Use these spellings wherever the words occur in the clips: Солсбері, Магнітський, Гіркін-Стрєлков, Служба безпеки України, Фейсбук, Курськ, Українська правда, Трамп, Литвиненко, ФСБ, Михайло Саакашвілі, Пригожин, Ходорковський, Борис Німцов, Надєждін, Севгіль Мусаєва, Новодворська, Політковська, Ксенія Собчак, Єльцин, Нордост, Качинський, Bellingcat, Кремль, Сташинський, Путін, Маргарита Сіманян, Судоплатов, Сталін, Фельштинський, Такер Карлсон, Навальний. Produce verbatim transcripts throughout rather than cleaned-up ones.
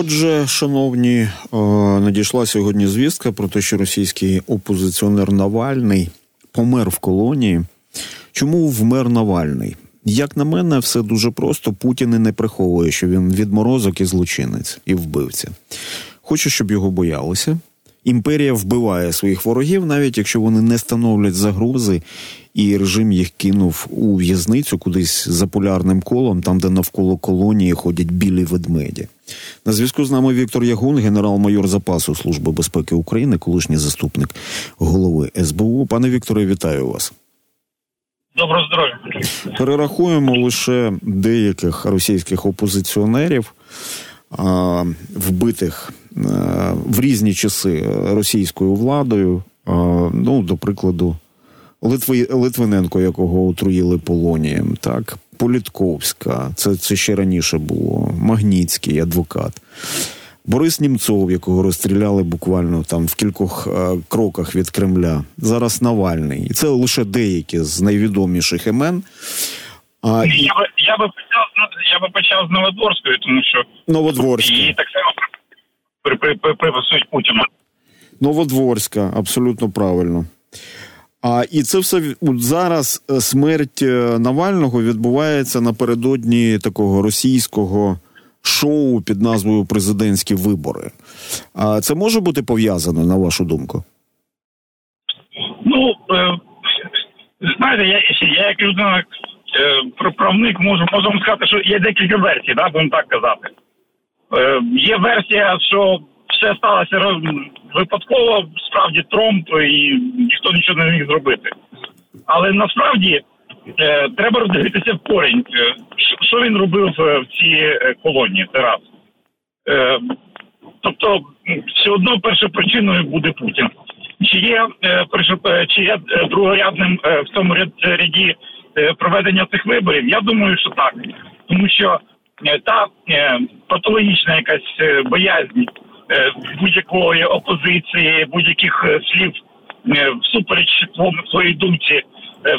Отже, шановні, надійшла сьогодні звістка про те, що російський опозиціонер Навальний помер в колонії. Чому вмер Навальний? Як на мене, все дуже просто. Путін і не приховує, що він відморозок і злочинець, і вбивця. Хоче, щоб його боялися. Імперія вбиває своїх ворогів, навіть якщо вони не становлять загрози, і режим їх кинув у в'язницю кудись за полярним колом, там, де навколо колонії ходять білі ведмеді. На зв'язку з нами Віктор Ягун, генерал-майор запасу Служби безпеки України, колишній заступник голови ес бе у. Пане Вікторе, вітаю вас. Доброго здоров'я. Перерахуємо лише деяких російських опозиціонерів, вбитих в різні часи російською владою. Ну, до прикладу, Литви... Литвиненко, якого отруїли полонієм, так? Політковська, це, це ще раніше було, Магнітський, адвокат. Борис Німцов, якого розстріляли буквально там в кількох кроках від Кремля. Зараз Навальний. І це лише деякі з найвідоміших імен. А... Я, би, я, би почав, я би почав з Новодворської, тому що... Новодворська. І так само приписують Путіну. Новодворська, абсолютно правильно. А і це все зараз смерть Навального відбувається напередодні такого російського шоу під назвою «Президентські вибори». А це може бути пов'язано, на вашу думку? Ну, е, знаєте, я, я як людина, е, правник, можу, можу вам сказати, що є декілька версій, да, будемо так казати. Е, є версія, що все сталося роз... випадково, справді Трамп, і ніхто нічого не міг зробити. Але насправді е, треба роздивитися в корінь, е, що він робив в цій колонії, це раз. Е, тобто, все одно першопричиною буде Путін. Чи є, е, перше, е, чи є другорядним е, в цьому ряд, ряді е, проведення цих виборів? Я думаю, що так. Тому що е, та е, патологічна якась е, боязнь будь-якої опозиції, будь-яких слів всупереч своїй думці,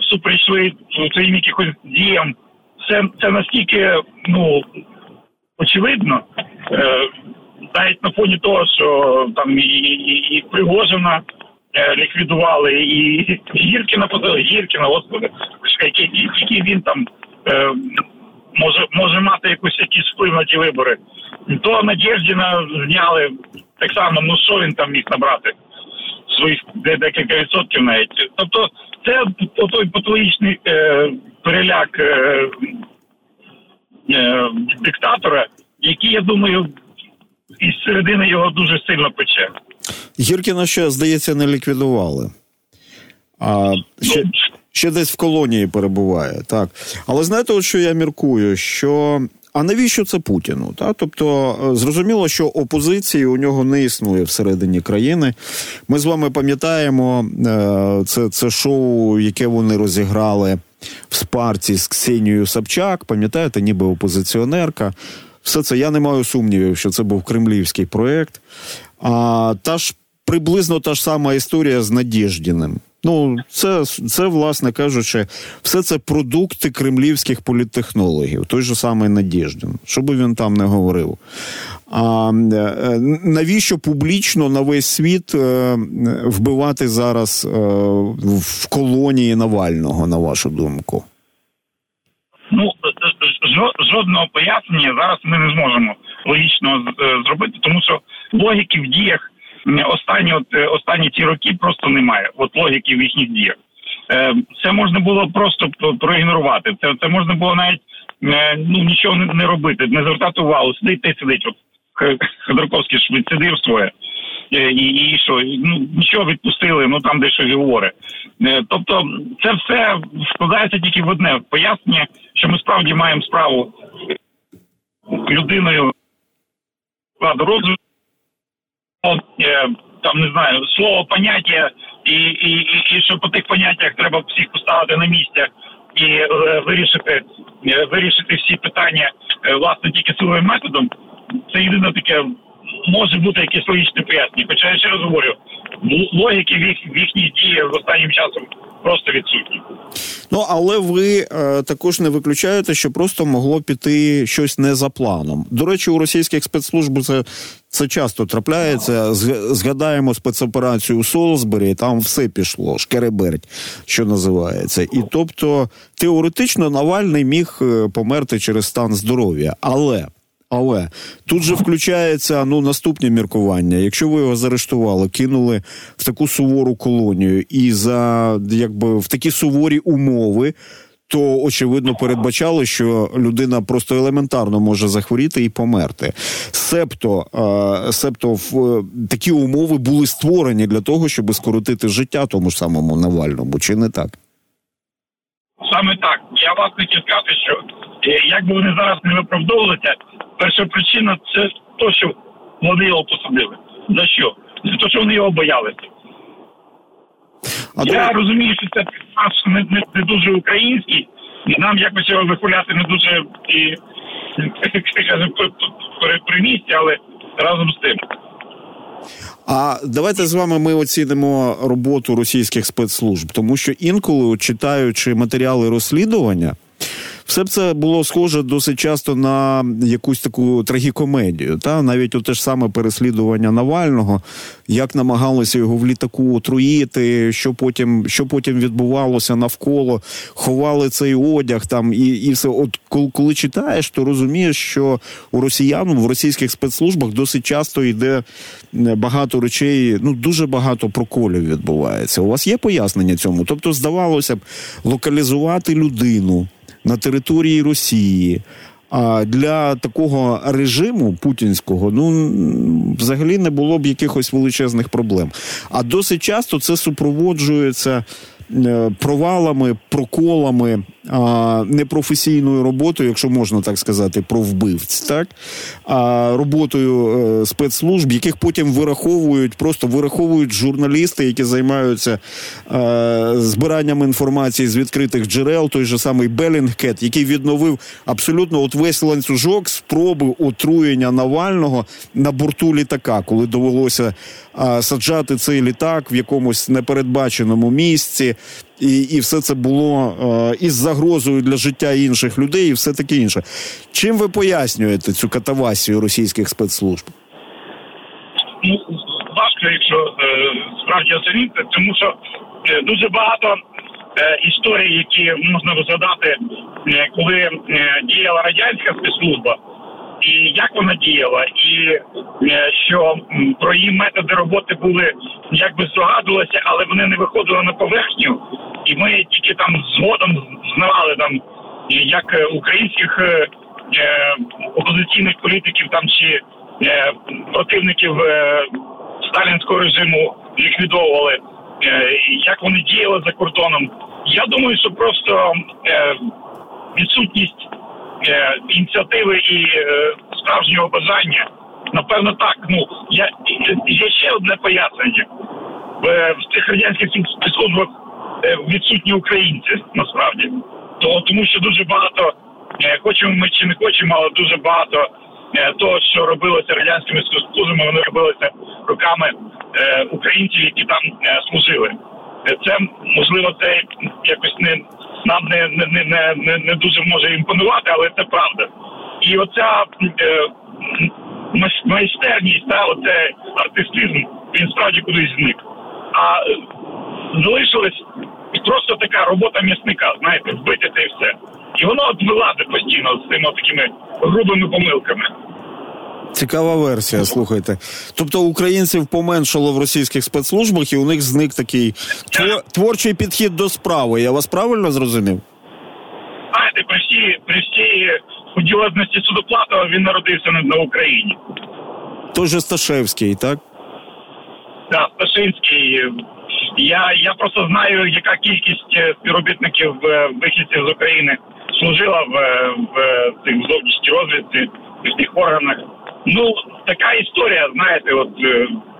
всупереч своїм, своїм якихось діям. Це, це настільки, ну, очевидно, навіть на фоні того, що там і, і, і Пригожина ліквідували, і Гіркіна, Гіркіна, господи, який, який він там може, може мати якусь якісь вплив на ті вибори. То Надєждіна зняли так само, ну що він там міг набрати своїх декілька відсотків навіть. Тобто це той патологічний е, переляк е, е, диктатора, який, я думаю, із середини його дуже сильно пече. Гіркіна ще, здається, не ліквідували. А ще... Ну, Ще десь в колонії перебуває, так. Але знаєте, от що я міркую, що... А навіщо це Путіну? Так? Тобто, зрозуміло, що опозиції у нього не існує всередині країни. Ми з вами пам'ятаємо, це, це шоу, яке вони розіграли в спарті з Ксенією Собчак, пам'ятаєте, ніби опозиціонерка. Все це, я не маю сумнівів, що це був кремлівський проєкт. А та ж, приблизно та ж сама історія з Надєждіним. Ну, це, це, власне кажучи, все це продукти кремлівських політтехнологів. Той же самий Надєждін. Що би він там не говорив. А навіщо публічно на весь світ вбивати зараз в колонії Навального, на вашу думку? Ну, жодного пояснення зараз ми не зможемо логічно зробити, тому що логіки в діях Останні, от, останні ці роки просто немає. От логіки в їхніх діях. Це можна було просто проігнорувати. Це, це можна було навіть ну, нічого не, не робити, не звертати увагу. Сидить та й сидить. От, Ходорковський ж відсидив своє. І, і що? Ну, нічого відпустили, ну там де щось говорить. Тобто це все складається тільки в одне пояснення, що ми справді маємо справу людиною складу розвитку. Там, не знаю, слово, поняття, і, і, і, і що по тих поняттях треба всіх поставити на місця і е, вирішити, е, вирішити всі питання, е, власне, тільки силовим методом. Це єдине таке, може бути якесь логічне пояснення. Хоча я ще раз говорю, логіки в їхніх діях останнім часом просто відсутні. Ну, але ви е, також не виключаєте, що просто могло піти щось не за планом. До речі, у російських спецслужб це, це часто трапляється. З, згадаємо спецоперацію у Солсбері, там все пішло, шкереберть, що називається. І тобто, теоретично, Навальний міг померти через стан здоров'я. Але... Але тут же включається ну, наступне міркування. Якщо ви його заарештували, кинули в таку сувору колонію і за, якби, в такі суворі умови, то, очевидно, передбачали, що людина просто елементарно може захворіти і померти. Себто, е, себто в, такі умови були створені для того, щоб скоротити життя тому ж самому Навальному, чи не так? Саме так. Я вас хочу сказати, що якби вони зараз не виправдовувалися, перша причина – це те, що вони його посадили. За що? За те, що вони його боялися. А Я то... розумію, що це нас не, не, не дуже український, і нам якось його вихваляти не дуже і, при місці, але разом з тим. А давайте з вами ми оцінимо роботу російських спецслужб, тому що інколи, читаючи матеріали розслідування, все б це було схоже досить часто на якусь таку трагікомедію. Та? Навіть те ж саме переслідування Навального, як намагалися його в літаку отруїти, що потім, що потім відбувалося навколо, ховали цей одяг там і, і все. От коли читаєш, то розумієш, що у росіян, в російських спецслужбах досить часто йде багато речей, ну дуже багато проколів відбувається. У вас є пояснення цьому? Тобто, здавалося б, локалізувати людину на території Росії, а для такого режиму путінського, ну, взагалі не було б якихось величезних проблем. А досить часто це супроводжується провалами, проколами, а, непрофесійною роботою, якщо можна так сказати, про вбивць, так? А роботою е, спецслужб, яких потім вираховують, просто вираховують журналісти, які займаються е, збиранням інформації з відкритих джерел, той же самий Bellingcat, який відновив абсолютно от весь ланцюжок спроби отруєння Навального на борту літака, коли довелося е, саджати цей літак в якомусь непередбаченому місці. І, і все це було е, із загрозою для життя інших людей і все таке інше. Чим ви пояснюєте цю катавасію російських спецслужб? Ну, важко, якщо е, справді оцінити, тому що е, дуже багато е, історій, які можна розгадати, е, коли е, діяла радянська спецслужба, і як вона діяла, і е, що про її методи роботи були, якби здогадувалися, але вони не виходили на поверхню. І ми тільки там згодом знавали, там, як українських е, опозиційних політиків там, чи е, противників е, сталінського режиму ліквідовували, е, як вони діяли за кордоном. Я думаю, що просто е, відсутність е, ініціативи і е, справжнього бажання, напевно, так. Ну, я, є ще одне пояснення. В, в цих радянських спецслужбах відсутні українці, насправді. То, тому що дуже багато, е, хочемо ми чи не хочемо, але дуже багато е, того, що робилося радянськими спецслужбами, вони робилися руками е, українців, які там е, служили. Це, можливо, це якось не, нам не, не, не, не, не дуже може імпонувати, але це правда. І оця е, майстерність, та, оце артистизм, він справді кудись зник. А залишилась просто така робота м'ясника, знаєте, вбити та і все. І воно от вилазить постійно з цими такими грубими помилками. Цікава версія, слухайте. Тобто українців поменшало в російських спецслужбах, і у них зник такий творчий підхід до справи. Я вас правильно зрозумів? Знаєте, при всій, при всій одіозності Судоплатова він народився на Україні. Той же Сташевський, так? Так, да, Сташинський. Я, я просто знаю, яка кількість співробітників вихідців з України служила в, в, в цих зовнішній розвідці, в тих органах. Ну, така історія, знаєте, от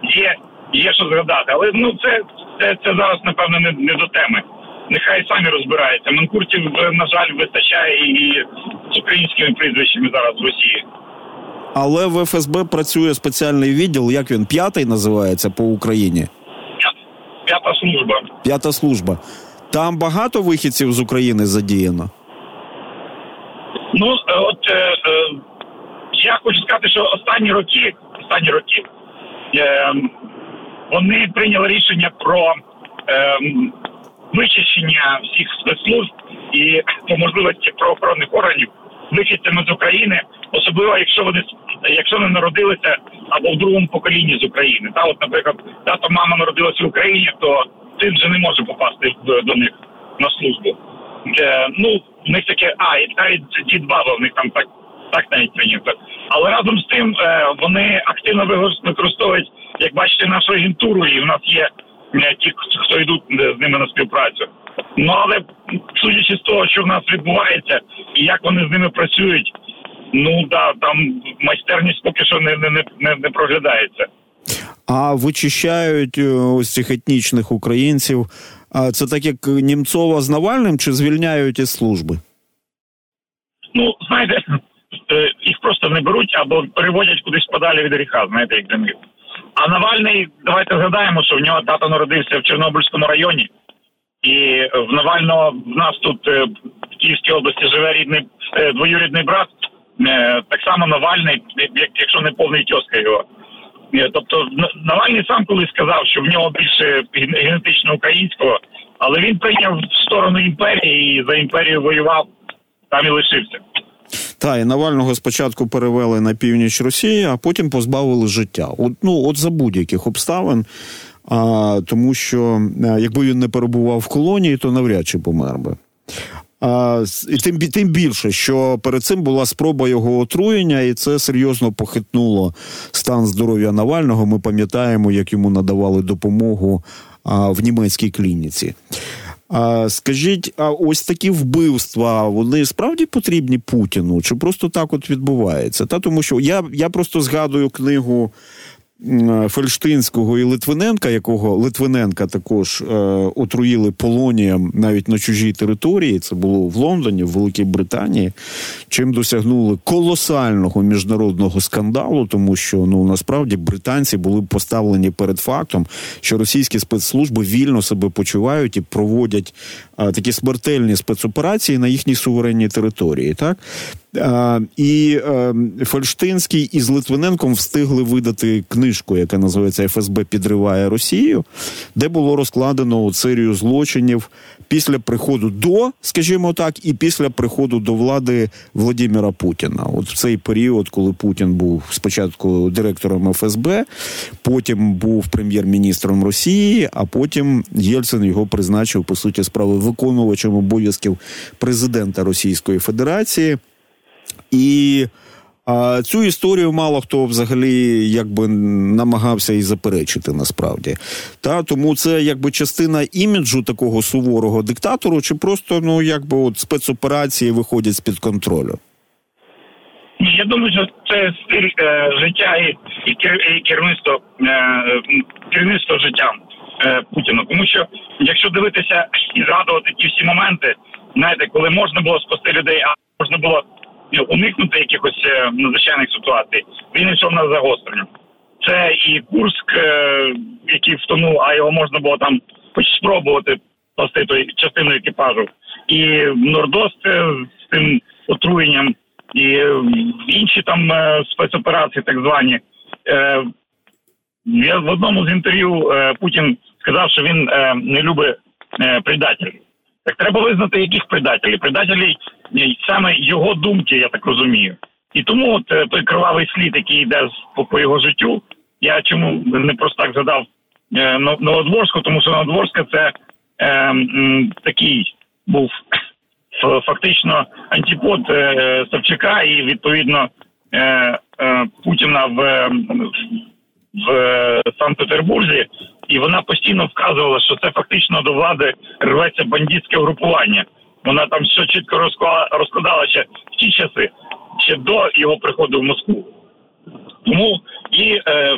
є, є що згадати. Але ну, це, це, це зараз, напевно, не, не до теми. Нехай самі розбираються. Манкуртів, на жаль, вистачає і з українськими прізвищами зараз в Росії. Але в ФСБ працює спеціальний відділ, як він, п'ятий називається по Україні? служба. П'ята служба. Там багато вихідців з України задіяно? Ну, от е, е, я хочу сказати, що останні роки, останні роки е, вони прийняли рішення про е, вичищення всіх спецслужб і по можливості правоохоронних органів вихідцями з України, особливо якщо вони якщо вони народилися або в другому поколінні з України. Та от, наприклад, тато, мама народилася в Україні, то син вже не може попасти до них на службу. Е, ну, в них таке, а, і навіть дід-баба, в них там так, так навіть прийнято. Але разом з тим е, вони активно використовують, як бачите, нашу агентуру, і в нас є е, ті, хто йдуть з ними на співпрацю. Ну, але судячи з того, що в нас відбувається, і як вони з ними працюють, ну, да, там майстерність поки що не, не, не, не проглядається. А вичищають ось цих етнічних українців, це так як Німцова з Навальним, чи звільняють із служби? Ну, знаєте, їх просто не беруть або переводять кудись подалі від гріха, знаєте, як для них. А Навальний, давайте згадаємо, що в нього тато народився в Чорнобильському районі, і в Навального в нас тут в Київській області живе рідний, двоюрідний брат, так само Навальний, якщо не повний тьоска його. Тобто Навальний сам колись сказав, що в нього більше генетично українського, але він прийняв сторону імперії і за імперію воював, там і лишився. Та, і Навального спочатку перевели на північ Росії, а потім позбавили життя. От, ну, от за будь-яких обставин, а, тому що якби він не перебував в колонії, то навряд чи помер би. А, і тим, тим більше, що перед цим була спроба його отруєння, і це серйозно похитнуло стан здоров'я Навального. Ми пам'ятаємо, як йому надавали допомогу а, в німецькій клініці. А, скажіть, а ось такі вбивства, вони справді потрібні Путіну? Чи просто так от відбувається? Та, тому що я, я просто згадую книгу Фельштинського і Литвиненка, якого Литвиненка також е, отруїли полонієм навіть на чужій території, це було в Лондоні, в Великій Британії, чим досягнули колосального міжнародного скандалу, тому що, ну, насправді британці були поставлені перед фактом, що російські спецслужби вільно себе почувають і проводять е, такі смертельні спецоперації на їхній суверенній території, так? Е, і е, Фельштинський із Литвиненком встигли видати книгу, яка називається «еф ес бе підриває Росію», де було розкладено серію злочинів після приходу до, скажімо так, і після приходу до влади Володимира Путіна. От в цей період, коли Путін був спочатку директором еф ес бе, потім був прем'єр-міністром Росії, а потім Єльцин його призначив, по суті справи, виконувачем обов'язків президента Російської Федерації. І цю історію мало хто взагалі якби намагався і заперечити насправді. Та, тому це якби частина іміджу такого суворого диктатору, чи просто, ну, якби от спецоперації виходять з-під контролю? Я думаю, що це стиль е, життя і, і, кер, і керівництво, е, керівництво життям е, Путіна. Тому що, якщо дивитися і згадувати ті всі моменти, знаєте, коли можна було спасти людей, а можна було уникнути якихось надзвичайних ситуацій, він йшов на загострення. Це і Курськ, який втонув, а його можна було там спробувати спасти той частину екіпажу. І Нордост з тим отруєнням, і інші там спецоперації так звані. Я в одному з інтерв'ю Путін сказав, що він не любить предателів. Так треба визнати, яких предателів. Предателів саме його думки, я так розумію. І тому от той кривавий слід, який йде по, по його життю, я чому не просто так згадав е, Новодворську, тому що Новодворська це е, м, такий був фактично антипод е, Собчака і, відповідно, е, е, Путіна в, в е, Санкт-Петербурзі. І вона постійно вказувала, що це фактично до влади рветься бандитське групування. Вона там все чітко розкладала ще в ті часи, ще до його приходу в Москву. Тому і, е,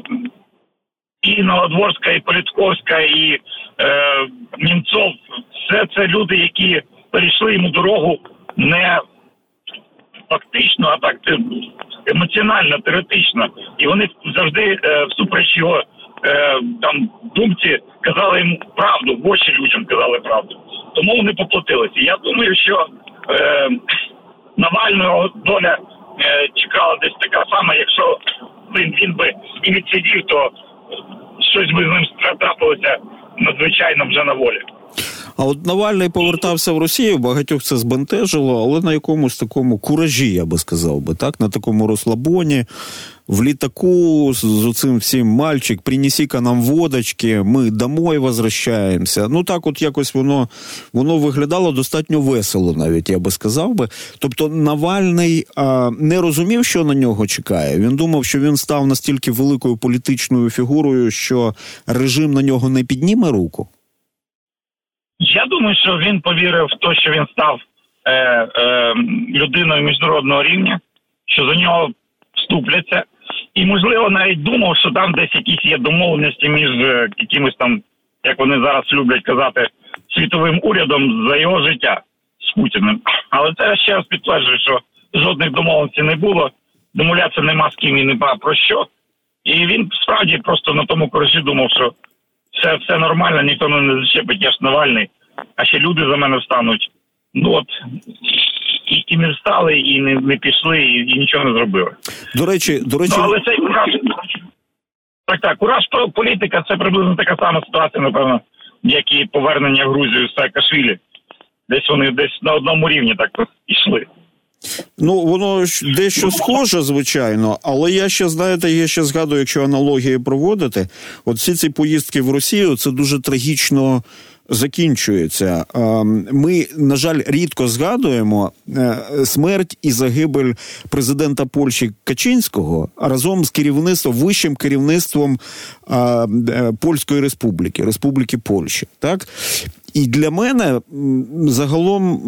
і Новодворська, і Політковська, і е, Німцов – все це люди, які перейшли йому дорогу не фактично, а так емоціонально, теоретично. І вони завжди е, всупереч його там думці казали йому правду, в очі людям казали правду. Тому вони поплатилися. Я думаю, що е, Навального доля е, чекала десь така сама. Якщо він, він би і відсидів, то щось би з ним трапилося надзвичайно вже на волі. А от Навальний повертався в Росію, багатьох це збентежило, але на якомусь такому куражі, я би сказав би, так? На такому розслабоні, в літаку з оцим всім «Мальчик, принеси-ка нам водочки, ми домой возвращаємося». Ну так от якось воно, воно виглядало достатньо весело навіть, я би сказав би. Тобто Навальний а, не розумів, що на нього чекає. Він думав, що він став настільки великою політичною фігурою, що режим на нього не підніме руку. Я думаю, що він повірив в те, що він став е, е, людиною міжнародного рівня, що за нього вступляться. І, можливо, навіть думав, що там десь якісь є домовленості між е, якимось там, як вони зараз люблять казати, світовим урядом за його життя з Путіним. Але це ще раз підтверджує, що жодних домовленостей не було, домовлятися нема з ким і нема про що. І він справді просто на тому коржі думав, що Все, все нормально, ніхто мене не зачепить, я ж Навальний, а ще люди за мене встануть. Ну от, і, і не встали, і не, не пішли, і, і нічого не зробили. До речі, до речі... Ну, але цей кураж... Так, так, кураж політика – це приблизно така сама ситуація, напевно, як і повернення в Грузію з Саакашвілі. Десь вони десь на одному рівні так пішли. Ну, воно дещо схоже, звичайно, але я ще, знаєте, я ще згадую, якщо аналогії проводити, от всі ці поїздки в Росію, це дуже трагічно закінчується. Ми, на жаль, рідко згадуємо смерть і загибель президента Польщі Качинського разом з керівництвом, вищим керівництвом Польської Республіки, Республіки Польщі, так? І для мене загалом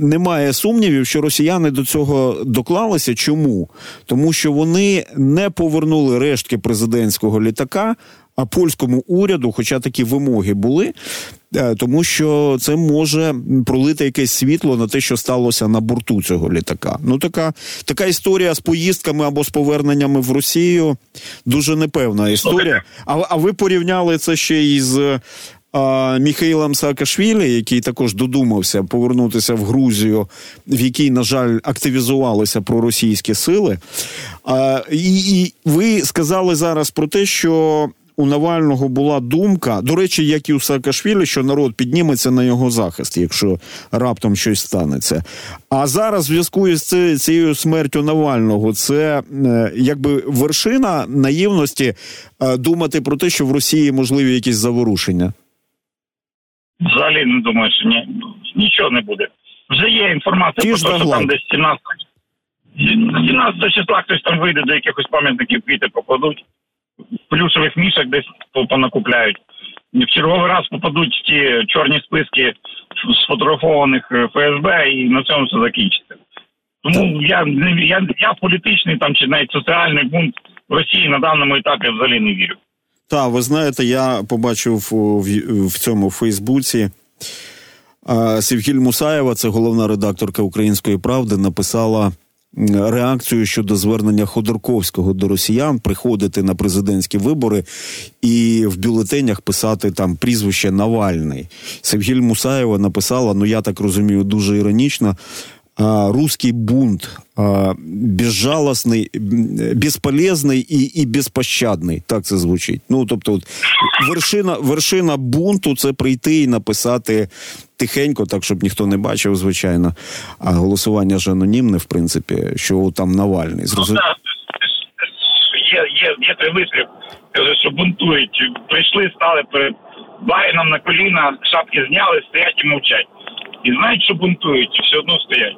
немає сумнівів, що росіяни до цього доклалися. Чому? Тому що вони не повернули рештки президентського літака, а польському уряду, хоча такі вимоги були, тому що це може пролити якесь світло на те, що сталося на борту цього літака. Ну, така, така історія з поїздками або з поверненнями в Росію дуже непевна історія. А, а ви порівняли це ще із... Михайлом Саакашвілі, який також додумався повернутися в Грузію, в якій, на жаль, активізувалися проросійські сили. А, і, і ви сказали зараз про те, що у Навального була думка, до речі, як і у Саакашвілі, що народ підніметься на його захист, якщо раптом щось станеться. А зараз в зв'язку із цією смертю Навального, це якби вершина наївності думати про те, що в Росії можливі якісь заворушення. Взагалі не думаю, що ні, нічого не буде. Вже є інформація про те, що там десь сімнадцятого числа хтось там вийде, до якихось пам'ятників квіти покладуть, плюшових мішок десь понакупляють. В черговий раз попадуть ті чорні списки сфотографованих ФСБ, і на цьому все закінчиться. Тому я, я, я в політичний там, чи навіть соціальний бунт в Росії на даному етапі взагалі не вірю. Та, ви знаєте, я побачив в, в цьому Фейсбуці, Севгіль Мусаєва, це головна редакторка «Української правди», написала реакцію щодо звернення Ходорковського до росіян приходити на президентські вибори і в бюлетенях писати там прізвище Навальний. Севгіль Мусаєва написала, ну я так розумію, дуже іронічно, «Русский бунт безжалостний, безполезний і, і безпощадний». Так це звучить. Ну, тобто, от, вершина, вершина бунту – це прийти і написати тихенько, так, щоб ніхто не бачив, звичайно. А голосування ж анонімне, в принципі, що там Навальний. Зрозум... Ну, так, є, є, є той вислів, що бунтують. Прийшли, стали перед Байном на коліна, шапки зняли, стоять і мовчать. І знають, що бунтують, і все одно стоять.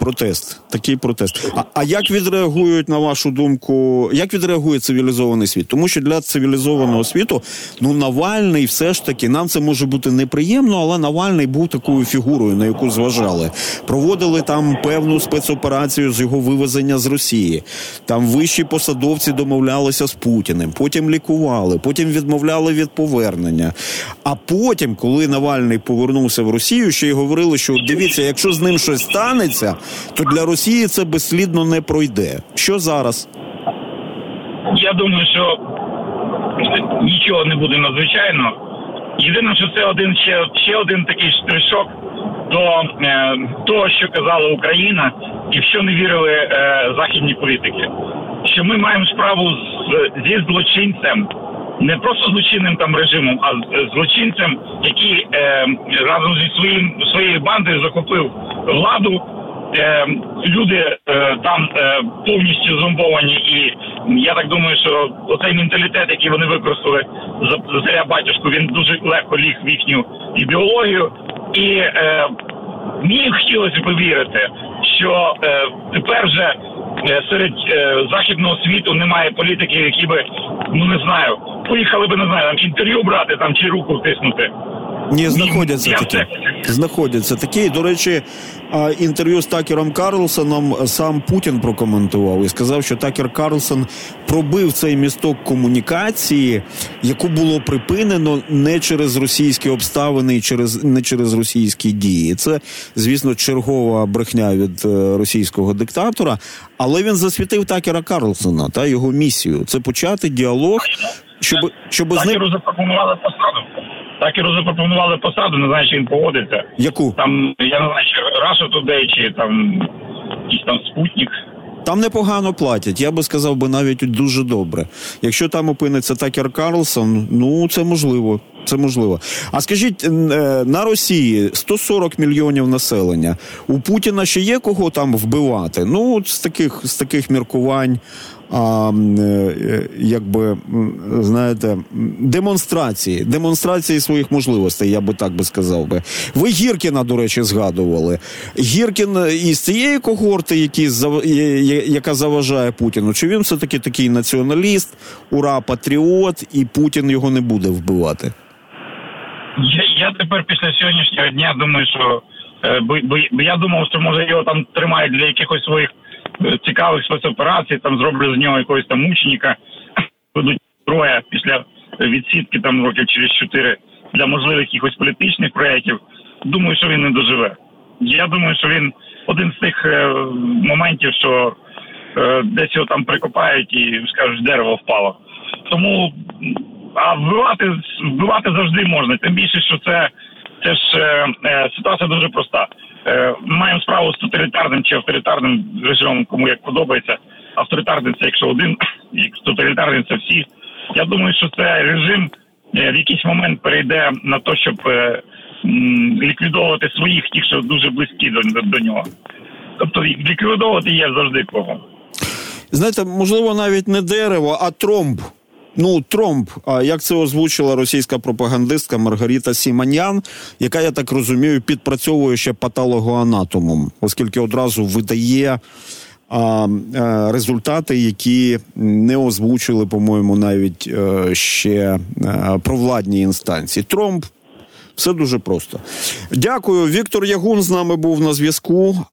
Протест. Такий протест. А, а як відреагують, на вашу думку, як відреагує цивілізований світ? Тому що для цивілізованого світу, ну, Навальний все ж таки, нам це може бути неприємно, але Навальний був такою фігурою, на яку зважали. Проводили там певну спецоперацію з його вивезення з Росії. Там вищі посадовці домовлялися з Путіним, потім лікували, потім відмовляли від повернення. А потім, коли Навальний повернувся в Росію, ще й говорили, що дивіться, якщо з ним щось станеться, то для Росії це безслідно не пройде. Що зараз? Я думаю, що нічого не буде надзвичайного. Єдине, що це один ще, ще один такий штришок до е, того, що казала Україна, і в що не вірили е, західні політики. Що ми маємо справу з, зі злочинцем, не просто злочинним там режимом, а злочинцем, який е, разом зі своїм, своєю бандою захопив владу. Е, люди е, там е, повністю зомбовані, і я так думаю, що оцей менталітет, який вони використали за царя батюшку, він дуже легко ліг в їхню ідеологію. І е, мені хотілося б вірити, що е, тепер вже серед е, західного світу немає політиків, які би, ну не знаю, поїхали би, не знаю, там інтерв'ю брати там чи руку втиснути. Ні, знаходяться такі. Знаходяться такі. До речі, інтерв'ю з Такером Карлсоном сам Путін прокоментував і сказав, що Такер Карлсон пробив цей місток комунікації, яку було припинено не через російські обставини і через, не через російські дії. Це, звісно, чергова брехня від російського диктатора, але він засвітив Такера Карлсона та його місію. Це почати діалог, щоб, щоб з ним... Такеру запропонували посаду. Такеру запропонували посаду, не знаю, чи він погодиться. Яку? Там, я не знаю, чи Russia Today, чи там якийсь там Спутник. Там непогано платять, я би сказав би навіть дуже добре. Якщо там опиниться Такер Карлсон, ну це можливо, це можливо. А скажіть, на Росії сто сорок мільйонів населення, у Путіна ще є кого там вбивати? Ну, з таких, з таких міркувань, а, якби, знаєте, демонстрації, демонстрації своїх можливостей, я би так би сказав би. Ви Гіркіна, до речі, згадували. Гіркін із цієї когорти, які, яка заважає Путіну, чи він все-таки такий націоналіст, ура, патріот, і Путін його не буде вбивати? Я, я тепер після сьогоднішнього дня думаю, що бо, бо я думав, що може його там тримають для якихось своїх цікавих спецоперацій, там зроблю з нього якогось там мученика, ведуть троє після відсідки там років через чотири для можливих якихось політичних проєктів. Думаю, що він не доживе. Я думаю, що він один з тих е, моментів, що е, десь його там прикопають і скажуть, дерево впало. Тому а вбивати, вбивати завжди можна. Тим більше, що це, це ж е, е, ситуація дуже проста. Ми маємо справу з тоталітарним чи авторитарним режимом, кому як подобається. Авторитарний – це якщо один, і тоталітарний – це всі. Я думаю, що це режим в якийсь момент перейде на те, щоб ліквідовувати своїх, тих, що дуже близькі до, до нього. Тобто ліквідовувати є завжди кого. Знаєте, можливо, навіть не дерево, а тромб. Ну, Тромб, як це озвучила російська пропагандистка Маргарита Сіманян, яка, я так розумію, підпрацьовує ще патологоанатомом, оскільки одразу видає а, а, результати, які не озвучили, по-моєму, навіть а, ще а, провладні інстанції. Тромб, все дуже просто. Дякую. Віктор Ягун з нами був на зв'язку.